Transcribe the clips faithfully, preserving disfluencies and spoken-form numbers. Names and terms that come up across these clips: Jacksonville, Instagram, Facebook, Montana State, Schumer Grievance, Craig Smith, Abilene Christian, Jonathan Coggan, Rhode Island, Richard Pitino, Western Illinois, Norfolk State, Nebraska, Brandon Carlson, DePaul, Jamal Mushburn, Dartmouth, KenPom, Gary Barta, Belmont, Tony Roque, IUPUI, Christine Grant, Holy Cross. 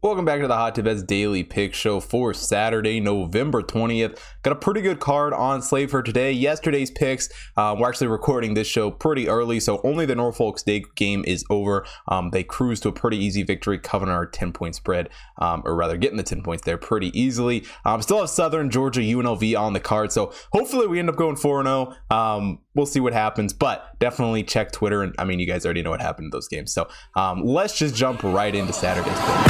Welcome back to the Hot Tip Bets Daily Pick Show for Saturday, November twentieth. Got a pretty good card on slate for today. Yesterday's picks, uh, we're actually recording this show pretty early, so only the Norfolk State game is over. Um, they cruised to a pretty easy victory, covering our ten-point spread, um, or rather getting the ten points there pretty easily. Um, still have Southern Georgia U N L V on the card, so hopefully we end up going four and oh. Um, we'll see what happens, but definitely check Twitter, and I mean, you guys already know what happened in those games. So um, let's just jump right into Saturday's play.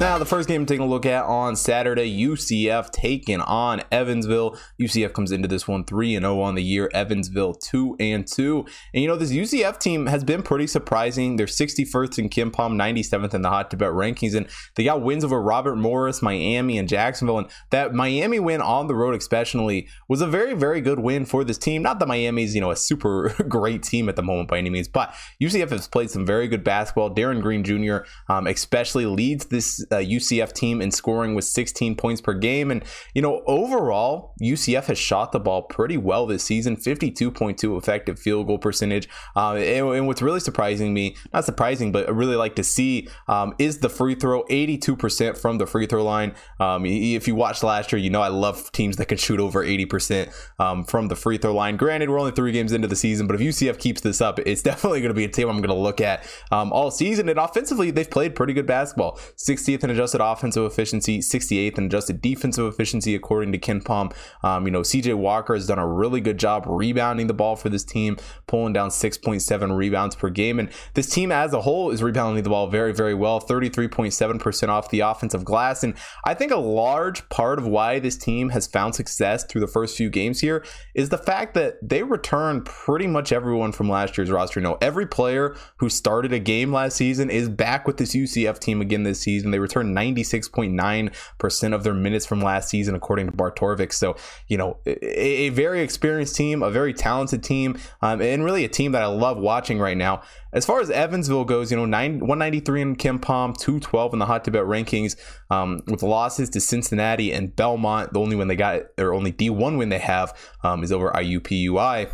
Now, the first game I'm taking a look at on Saturday, U C F taking on Evansville. U C F comes into this one three and oh on the year, Evansville two and two. And you know, this U C F team has been pretty surprising. They're sixty-first in KenPom, ninety-seventh in the Hot Tip Bet rankings, and they got wins over Robert Morris, Miami, and Jacksonville. And that Miami win on the road, especially, was a very, very good win for this team. Not that Miami's, you know, a super great team at the moment by any means, but U C F has played some very good basketball. Darren Green Junior um, especially leads this Uh, U C F team in scoring with sixteen points per game. And you know, overall U C F has shot the ball pretty well this season, fifty-two point two effective field goal percentage, uh, and, and what's really surprising me, not surprising but I really like to see, um, is the free throw, eighty-two percent from the free throw line. Um, if you watched last year, you know I love teams that can shoot over eighty percent um, from the free throw line. Granted, we're only three games into the season, but if U C F keeps this up, it's definitely going to be a team I'm going to look at um, all season. And offensively, they've played pretty good basketball, sixtieth in adjusted offensive efficiency, sixty-eighth in adjusted defensive efficiency, according to KenPom. Um, you know, C J Walker has done a really good job rebounding the ball for this team, pulling down six point seven rebounds per game. And this team as a whole is rebounding the ball very, very well, thirty-three point seven percent off the offensive glass. And I think a large part of why this team has found success through the first few games here is the fact that they return pretty much everyone from last year's roster. You know, every player who started a game last season is back with this U C F team again this season. They were returned ninety-six point nine percent of their minutes from last season, according to Bartorvik. So, you know, a, a very experienced team, a very talented team, um, and really a team that I love watching right now. As far as Evansville goes, you know, one ninety-three in KenPom, two twelve in the Hot Tip Bet rankings, um, with losses to Cincinnati and Belmont. The only win they got, or only D one win they have, um, is over I U P U I.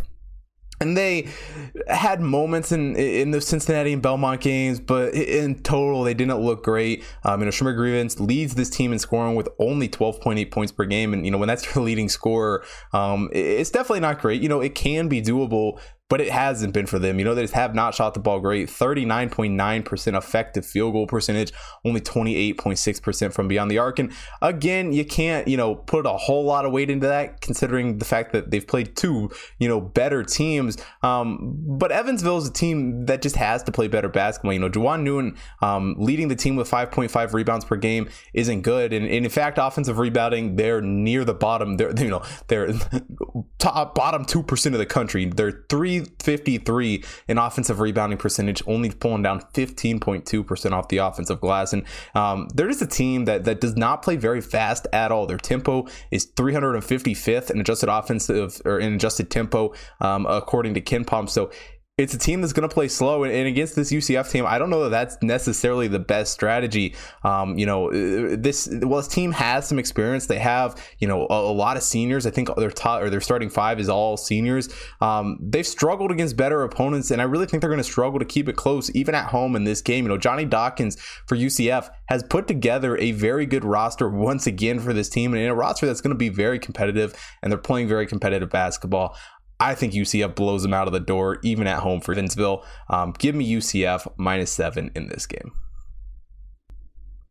And they had moments in in the Cincinnati and Belmont games, but in total, they didn't look great. Um, you know, Schumer Grievance leads this team in scoring with only twelve point eight points per game. And, you know, when that's your leading scorer, um, it's definitely not great. You know, it can be doable, but it hasn't been for them. You know, they just have not shot the ball great. thirty-nine point nine percent effective field goal percentage, only twenty-eight point six percent from beyond the arc. And again, you can't, you know, put a whole lot of weight into that, considering the fact that they've played two, you know, better teams. Um, but Evansville is a team that just has to play better basketball. You know, Juwan Newton um, leading the team with five point five rebounds per game isn't good. And, and in fact, offensive rebounding, they're near the bottom. They're, you know, they're top bottom two percent of the country. They're three. fifty-three in offensive rebounding percentage, only pulling down fifteen point two percent off the offensive glass. And um, they're just a team that that does not play very fast at all. Their tempo is three hundred fifty-fifth in adjusted offensive, or in adjusted tempo, um, according to KenPom. So it's a team that's going to play slow, and, and against this U C F team, I don't know that that's necessarily the best strategy. Um, you know, this well, this team has some experience. They have, you know, a, a lot of seniors. I think their top or their starting five is all seniors. Um, they've struggled against better opponents, and I really think they're going to struggle to keep it close, even at home in this game. You know, Johnny Dawkins for U C F has put together a very good roster once again for this team, and in a roster that's going to be very competitive, and they're playing very competitive basketball. I think U C F blows them out of the door, even at home for Evansville. Um, give me U C F minus seven in this game.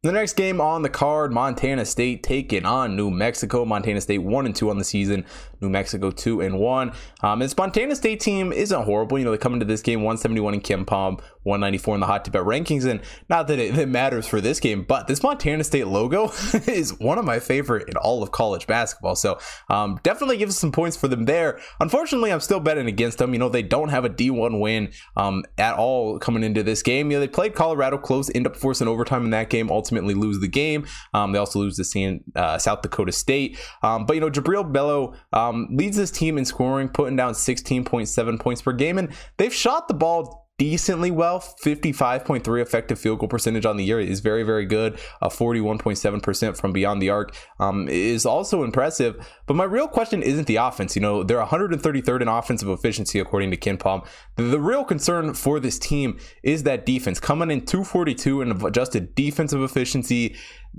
The next game on the card, Montana State taking on New Mexico. Montana State one and two on the season. New Mexico two and one. Um, this Montana State team isn't horrible. You know, they come into this game one seventy-one in KenPom, one ninety-four in the Hot Tip Bet rankings, and not that it, it matters for this game, but this Montana State logo is one of my favorite in all of college basketball. So um, definitely gives some points for them there. Unfortunately, I'm still betting against them. You know, they don't have a D one win um, at all coming into this game. You know, they played Colorado close, end up forcing overtime in that game. Ultimately. Lose the game. Um, they also lose to San, uh, South Dakota State. Um, but, you know, Jabril Bello um, leads this team in scoring, putting down sixteen point seven points per game. And they've shot the ball decently well. fifty-five point three effective field goal percentage on the year is very, very good. A uh, forty-one point seven percent from beyond the arc um, is also impressive. But my real question isn't the offense. You know, they're one hundred thirty-third in offensive efficiency, according to KenPom. The real concern for this team is that defense. Coming in two forty-two and adjusted defensive efficiency,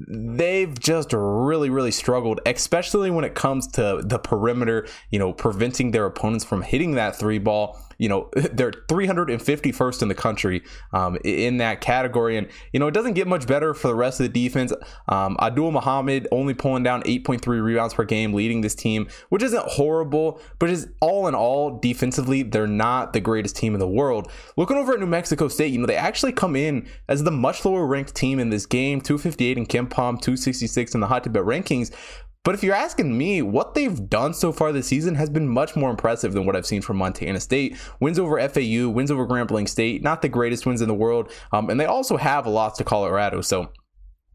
they've just really, really struggled, especially when it comes to the perimeter, you know, preventing their opponents from hitting that three ball. You know, they're three hundred fifty-first in the country um, in that category. And, you know, it doesn't get much better for the rest of the defense. Um, Abdul Muhammad only pulling down eight point three rebounds per game, leading this team, which isn't horrible, but is all in all defensively, they're not the greatest team in the world. Looking over at New Mexico State, you know, they actually come in as the much lower ranked team in this game, two fifty-eight in KenPom, two sixty-six in the Hot Tip Bet rankings. But if you're asking me, what they've done so far this season has been much more impressive than what I've seen from Montana State. Wins over F A U, wins over Grambling State, not the greatest wins in the world. Um, and they also have a loss to Colorado. So,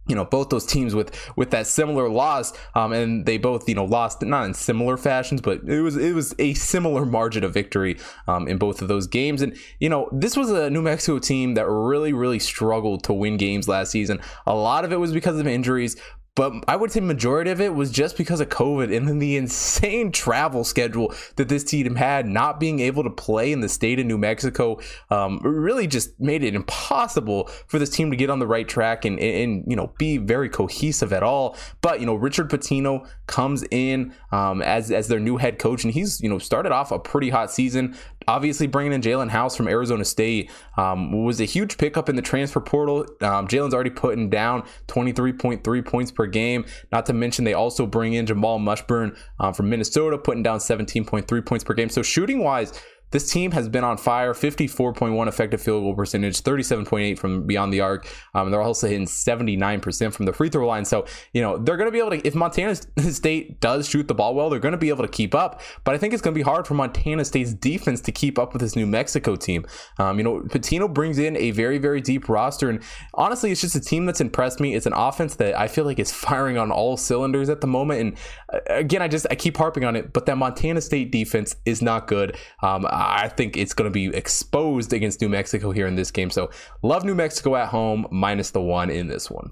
you know, both those teams with with that similar loss, um, and they both, you know, lost not in similar fashions, but it was it was a similar margin of victory um, in both of those games. And, you know, this was a New Mexico team that really, really struggled to win games last season. A lot of it was because of injuries, but I would say majority of it was just because of COVID and then the insane travel schedule that this team had. Not being able to play in the state of New Mexico um, really just made it impossible for this team to get on the right track and, and, you know, be very cohesive at all. But, you know, Richard Pitino comes in um, as, as their new head coach, and he's, you know, started off a pretty hot season. Obviously, bringing in Jalen House from Arizona State um, was a huge pickup in the transfer portal. Um, Jalen's already putting down twenty-three point three points per game. Not to mention, they also bring in Jamal Mushburn um, from Minnesota, putting down seventeen point three points per game. So shooting-wise, this team has been on fire. Fifty-four point one effective field goal percentage, thirty-seven point eight from beyond the arc. Um, they're also hitting seventy-nine percent from the free throw line. So, you know, they're going to be able to, if Montana State does shoot the ball well, they're going to be able to keep up. But I think it's going to be hard for Montana State's defense to keep up with this New Mexico team. Um, you know, Pitino brings in a very, very deep roster. And honestly, it's just a team that's impressed me. It's an offense that I feel like is firing on all cylinders at the moment. And again, I just, I keep harping on it, but that Montana State defense is not good. Um, I think it's going to be exposed against New Mexico here in this game. So love New Mexico at home, minus the one in this one.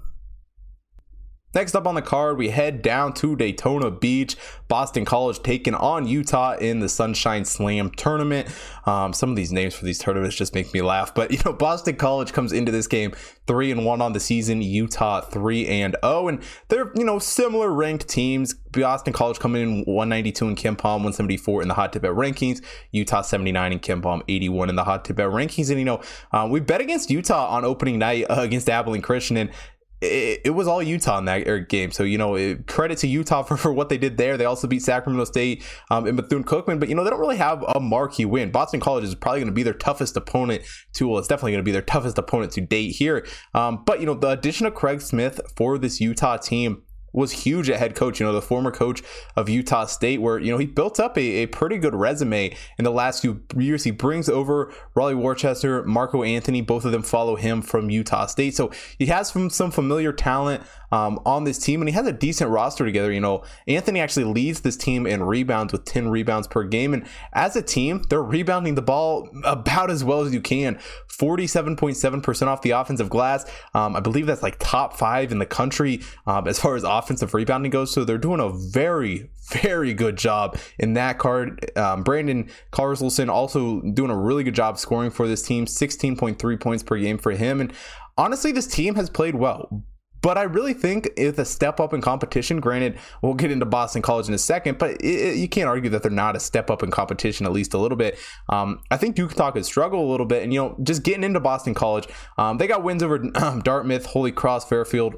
Next up on the card, we head down to Daytona Beach. Boston College taking on Utah in the Sunshine Slam tournament. Um, some of these names for these tournaments just make me laugh. But, you know, Boston College comes into this game three and one on the season. Utah three and oh, and they're, you know, similar ranked teams. Boston College coming in one ninety-two in KenPom, one seventy-four in the Hot Tip Bet rankings. Utah seventy-nine in KenPom, eighty-one in the Hot Tip Bet rankings. And, you know, uh, we bet against Utah on opening night uh, against Abilene Christian, and It, it was all Utah in that game. So, you know, it, credit to Utah for, for what they did there. They also beat Sacramento State um, and Bethune-Cookman, but, you know, they don't really have a marquee win. Boston College is probably going to be their toughest opponent to, well, it's definitely going to be their toughest opponent to date here. Um, but, you know, the addition of Craig Smith for this Utah team was huge at head coach, you know, the former coach of Utah State, where, you know, he built up a, a pretty good resume in the last few years. He brings over Raleigh Worcester, Marco Anthony, both of them follow him from Utah State. So he has some, some familiar talent um, on this team, and he has a decent roster together. You know, Anthony actually leads this team in rebounds with ten rebounds per game. And as a team, they're rebounding the ball about as well as you can. forty-seven point seven percent off the offensive glass. Um, I believe that's like top five in the country um, as far as offensive rebounding goes. So they're doing a very, very good job in that card. Um, Brandon Carlson also doing a really good job scoring for this team. sixteen point three points per game for him. And honestly, this team has played well. But I really think it's a step up in competition. Granted, we'll get into Boston College in a second, but it, it, you can't argue that they're not a step up in competition, at least a little bit. Um, I think Utah could struggle a little bit. And, you know, just getting into Boston College, um, they got wins over um, Dartmouth, Holy Cross, Fairfield.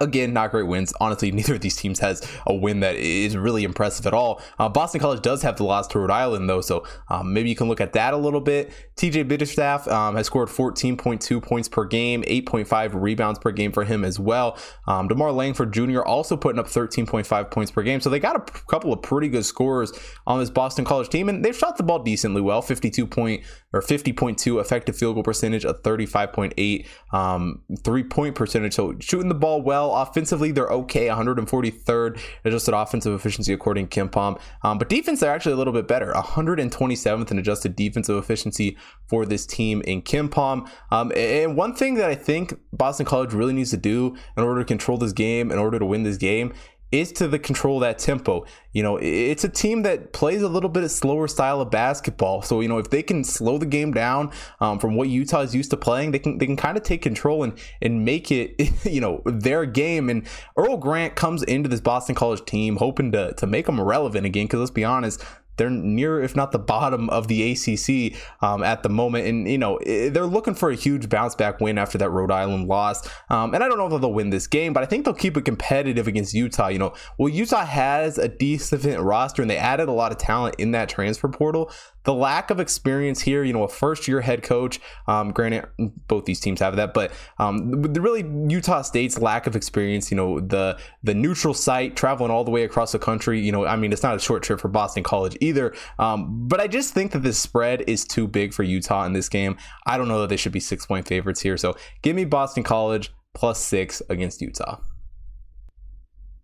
Again, not great wins. Honestly, neither of these teams has a win that is really impressive at all. Uh, Boston College does have the loss to Rhode Island, though, so um, maybe you can look at that a little bit. T J Bickerstaff um, has scored fourteen point two points per game, eight point five rebounds per game for him as well. Um, DeMar Langford Junior also putting up thirteen point five points per game. So they got a p- couple of pretty good scorers on this Boston College team, and they've shot the ball decently well. fifty-two point or fifty point two effective field goal percentage, a thirty-five point eight um, three-point percentage. So shooting the ball well. well. Offensively, they're okay, one hundred forty-third adjusted offensive efficiency according to KenPom. Um, but defense, they're actually a little bit better, one hundred twenty-seventh in adjusted defensive efficiency for this team in KenPom. Um, and one thing that I think Boston College really needs to do in order to control this game, in order to win this game, is to the control that tempo. You know, it's a team that plays a little bit of slower style of basketball. So, you know, if they can slow the game down um, from what Utah is used to playing, they can they can kind of take control and and make it, you know, their game. And Earl Grant comes into this Boston College team hoping to to make them relevant again, because let's be honest, they're near, if not the bottom of the A C C um, at the moment. And, you know, they're looking for a huge bounce back win after that Rhode Island loss. Um, and I don't know if they'll win this game, but I think they'll keep it competitive against Utah. You know, well, Utah has a decent roster and they added a lot of talent in that transfer portal. The lack of experience here, you know, a first-year head coach, um, granted, both these teams have that, but um, really Utah State's lack of experience, you know, the the neutral site, traveling all the way across the country, you know, I mean, it's not a short trip for Boston College either, um, but I just think that this spread is too big for Utah in this game. I don't know that they should be six-point favorites here, so give me Boston College plus six against Utah.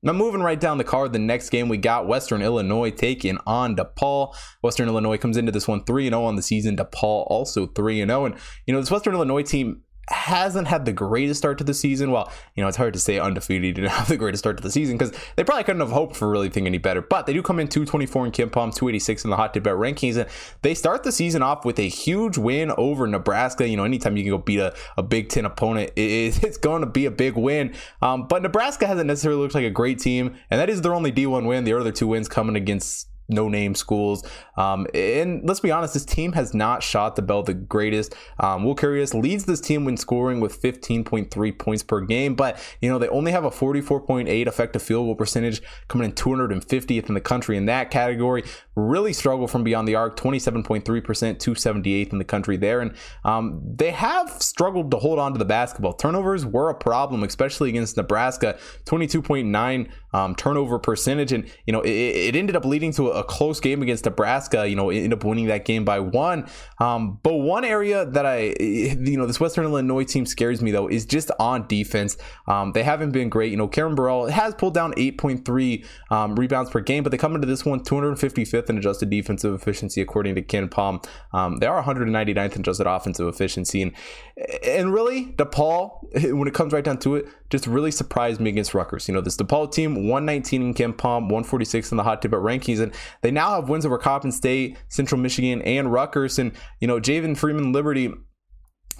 Now, moving right down the card, the next game we got Western Illinois taking on DePaul. Western Illinois comes into this one three and oh on the season. DePaul also three and oh. And, you know, this Western Illinois team hasn't had the greatest start to the season. Well, you know, it's hard to say undefeated didn't have the greatest start to the season because they probably couldn't have hoped for really anything any better. But they do come in two twenty-four in KenPom, two eighty-six in the Hot Tip Bet rankings, and they start the season off with a huge win over Nebraska. You know, anytime you can go beat a, a Big Ten opponent, it, it's going to be a big win. Um, but Nebraska hasn't necessarily looked like a great team, and that is their only D one win. The other two wins coming against no-name schools, um, and let's be honest, this team has not shot the ball the greatest. Um, Will Kurios leads this team when scoring with fifteen point three points per game, but you know they only have a forty-four point eight effective field goal percentage, coming in two hundred fiftieth in the country in that category. Really struggle from beyond the arc, twenty-seven point three percent, two hundred seventy-eighth in the country there, and um, they have struggled to hold on to the basketball. Turnovers were a problem, especially against Nebraska, twenty-two point nine um, turnover percentage, and you know it, it ended up leading to a a close game against Nebraska. You know, end up winning that game by one. Um, but one area that I, you know, this Western Illinois team scares me though is just on defense. Um, they haven't been great. You know, Karen Burrell has pulled down eight point three um, rebounds per game, but they come into this one two hundred fifty-fifth in adjusted defensive efficiency according to KenPom. Um, they are one hundred ninety-ninth in adjusted offensive efficiency, and and really DePaul, when it comes right down to it, just really surprised me against Rutgers. You know, this DePaul team, one nineteen in KenPom, one forty-six in the Hot Tip Bet rankings, and they now have wins over Coppin State, Central Michigan, and Rutgers. And, you know, Javen Freeman Liberty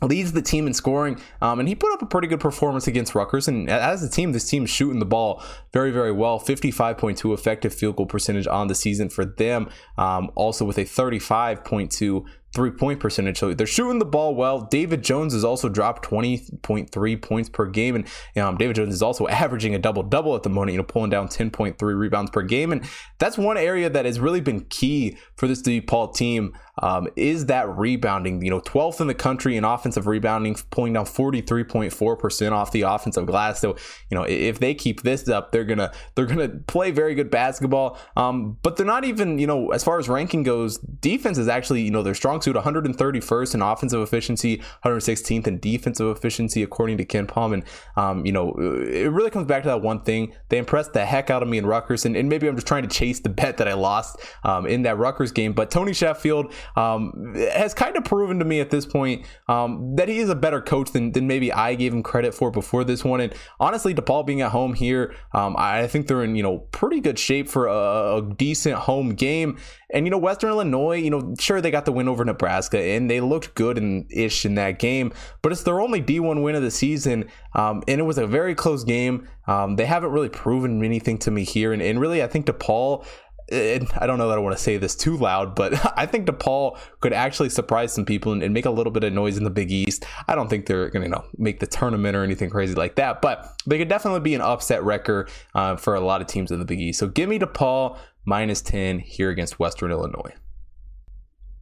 leads the team in scoring, um, and he put up a pretty good performance against Rutgers. And as a team, this team's shooting the ball very, very well. fifty-five point two effective field goal percentage on the season for them, um, also with a thirty-five point two three-point percentage. So they're shooting the ball well. David Jones has also dropped twenty point three points per game, and um, David Jones is also averaging a double-double at the moment, you know, pulling down ten point three rebounds per game. And that's one area that has really been key for this DePaul team, um, is that rebounding. You know, twelfth in the country in offensive rebounding, pulling down forty-three point four percent off the offensive glass. So, you know, if they keep this up, they're gonna they're gonna play very good basketball. Um, but they're not even, you know, as far as ranking goes, defense is actually, you know, their strong suit, one hundred thirty-first in offensive efficiency, one hundred sixteenth in defensive efficiency according to KenPom. And um, you know, it really comes back to that one thing. They impressed the heck out of me in Rutgers, and, and maybe I'm just trying to chase the bet that I lost um, in that Rutgers game. But Tony Sheffield um, has kind of proven to me at this point um, that he is a better coach than, than maybe I gave him credit for before this one. And honestly, DePaul being at home here, um, I think they're in, you know, pretty good shape for a, a decent home game. And, you know, Western Illinois, you know, sure, they got the win over Nebraska and they looked good and ish in that game, but it's their only D one win of the season. Um, and it was a very close game. Um, they haven't really proven anything to me here. And, and really, I think DePaul, and I don't know that I want to say this too loud, but I think DePaul could actually surprise some people and, and make a little bit of noise in the Big East. I don't think they're going to, you know, make the tournament or anything crazy like that, but they could definitely be an upset wrecker uh, for a lot of teams in the Big East. So give me DePaul minus ten here against Western Illinois.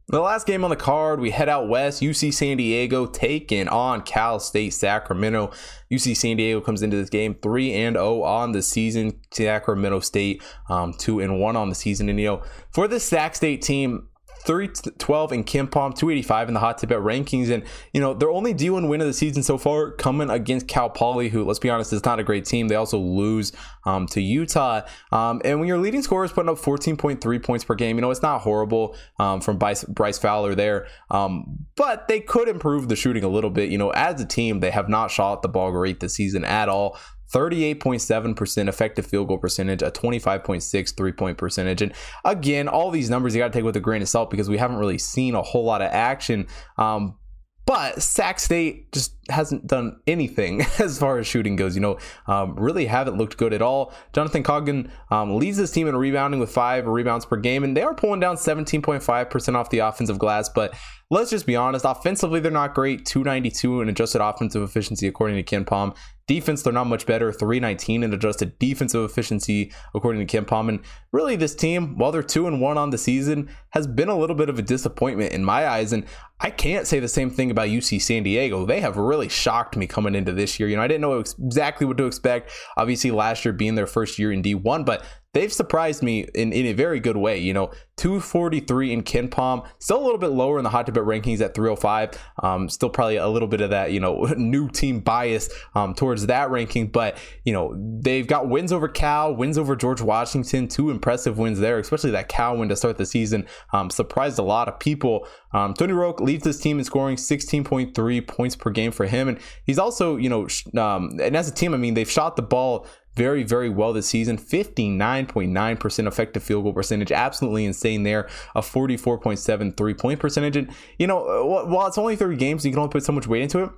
The last game on the card, we head out west. U C San Diego taking on Cal State Sacramento. U C San Diego comes into this game three and oh on the season. Sacramento State um, two and one on the season. And, you know, for this Sac State team, three twelve in KenPom, two eighty-five in the Hot Tip Bet rankings. And, you know, their only D one win of the season so far coming against Cal Poly, who, let's be honest, is not a great team. They also lose um, to Utah. Um, and when your leading scorer is putting up fourteen point three points per game, you know, it's not horrible um, from Bryce, Bryce Fowler there. Um, but they could improve the shooting a little bit. You know, as a team, they have not shot the ball great this season at all. thirty-eight point seven percent effective field goal percentage, a twenty-five point six three-point percentage. And again, all these numbers you got to take with a grain of salt because we haven't really seen a whole lot of action. Um, but Sac State just hasn't done anything as far as shooting goes. You know, um, really haven't looked good at all. Jonathan Coggan um, leads this team in rebounding with five rebounds per game, and they are pulling down seventeen point five percent off the offensive glass. But let's just be honest, offensively, they're not great. two ninety-two in adjusted offensive efficiency, according to KenPom. Defense, they're not much better. three nineteen in adjusted defensive efficiency, according to KenPom. And really, this team, while they're two and one on the season, has been a little bit of a disappointment in my eyes. And I can't say the same thing about U C San Diego. They have really shocked me coming into this year. You know, I didn't know exactly what to expect. Obviously, last year being their first year in D one, but they've surprised me in, in a very good way. You know, two forty-three in KenPom, still a little bit lower in the Hot Tip Bet rankings at three oh five. Um, still probably a little bit of that, you know, new team bias um, towards that ranking. But, you know, they've got wins over Cal, wins over George Washington, two impressive wins there, especially that Cal win to start the season. Um, surprised a lot of people. Um, Tony Roque leads this team in scoring sixteen point three points per game for him. And he's also, you know, um, and as a team, I mean, they've shot the ball very, very well this season. fifty-nine point nine percent effective field goal percentage. Absolutely insane there. A forty-four point seven three-point percentage. And, you know, while it's only thirty games, you can only put so much weight into it.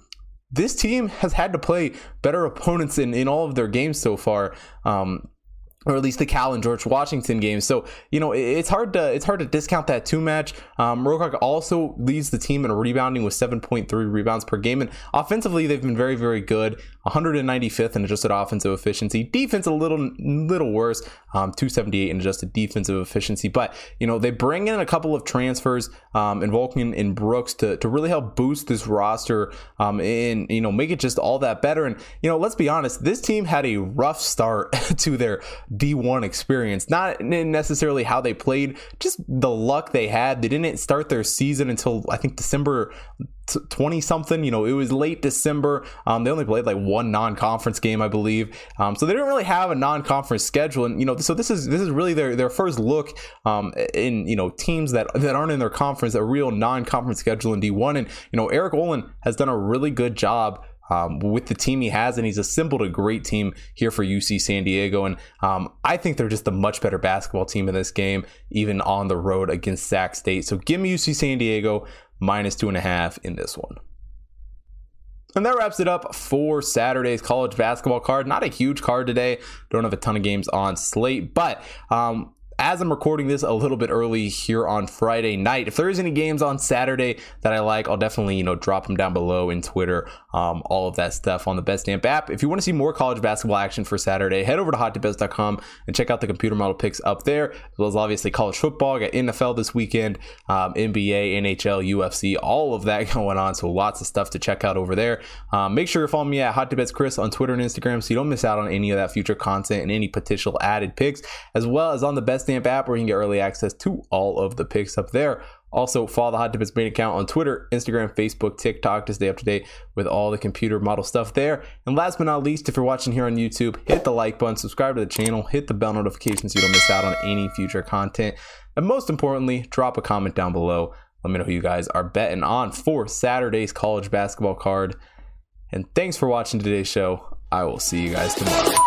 This team has had to play better opponents in, in all of their games so far. Um, or at least the Cal and George Washington games. So, you know, it's hard to it's hard to discount that two match. Um, Rocock also leads the team in rebounding with seven point three rebounds per game. And offensively, they've been very, very good. one hundred ninety-fifth in adjusted offensive efficiency. Defense a little little worse. Um, two seventy-eight in adjusted defensive efficiency. But, you know, they bring in a couple of transfers um, in Vulcan and Brooks to, to really help boost this roster um, and, you know, make it just all that better. And, you know, let's be honest, this team had a rough start to their D one experience. Not necessarily how they played, just the luck they had. They didn't start their season until I think December twentieth something. You know, it was late December. Um, they only played like one non-conference game, I believe. Um, so they didn't really have a non-conference schedule. And, you know, so this is this is really their, their first look um, in, you know, teams that, that aren't in their conference, a real non-conference schedule in D one. And, you know, Eric Olin has done a really good job Um, with the team he has, and he's assembled a great team here for U C San Diego. And um, I think they're just a much better basketball team in this game, even on the road against Sac State. So give me U C San Diego minus two and a half in this one. And that wraps it up for Saturday's college basketball card. Not a huge card today. Don't have a ton of games on slate, but um, as I'm recording this a little bit early here on Friday night, if there is any games on Saturday that I like, I'll definitely, you know, drop them down below in Twitter, um, all of that stuff on the BetStamp app. If you want to see more college basketball action for Saturday, head over to hot tip bets dot com and check out the computer model picks up there, as well as obviously college football. I got N F L this weekend, um, N B A, N H L, U F C, all of that going on. So lots of stuff to check out over there. Um, make sure you're following me at HotTipBetsChris on Twitter and Instagram so you don't miss out on any of that future content and any potential added picks, as well as on the best Stamp app where you can get early access to all of the picks up there. Also, follow the Hot Tip Bets main account on Twitter, Instagram, Facebook, TikTok to stay up to date with all the computer model stuff there. And last but not least, if you're watching here on YouTube, hit the like button, subscribe to the channel, hit the bell notification so you don't miss out on any future content. And most importantly, drop a comment down below. Let me know who you guys are betting on for Saturday's college basketball card. And thanks for watching today's show. I will see you guys tomorrow.